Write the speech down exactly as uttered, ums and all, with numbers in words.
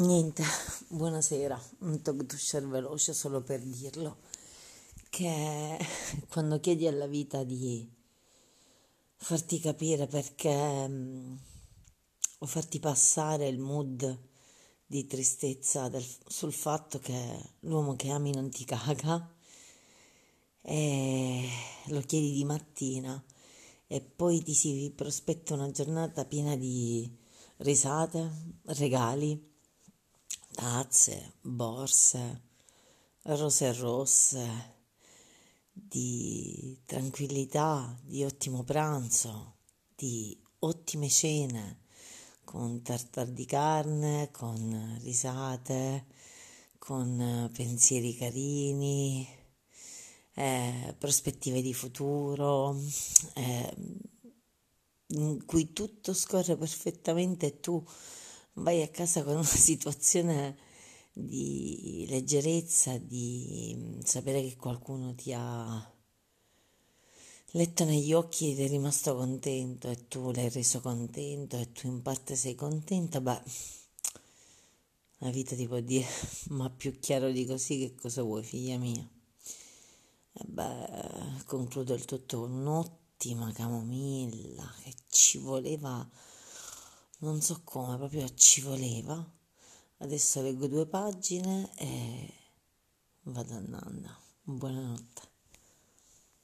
Niente, buonasera, un talk to share veloce solo per dirlo, che quando chiedi alla vita di farti capire perché o farti passare il mood di tristezza del, sul fatto che l'uomo che ami non ti caga, e lo chiedi di mattina e poi ti si prospetta una giornata piena di risate, regali, tazze, borse, rose rosse, di tranquillità, di ottimo pranzo, di ottime cene, con tartar di carne, con risate, con pensieri carini, eh, prospettive di futuro, eh, in cui tutto scorre perfettamente e tu vai a casa con una situazione di leggerezza, di sapere che qualcuno ti ha letto negli occhi ed è rimasto contento e tu l'hai reso contento e tu in parte sei contenta. Beh, la vita ti può dire, ma più chiaro di così che cosa vuoi, figlia mia? E beh, concludo il tutto con un'ottima camomilla che ci voleva, non so come, proprio ci voleva. Adesso leggo due pagine e vado andando. Buonanotte.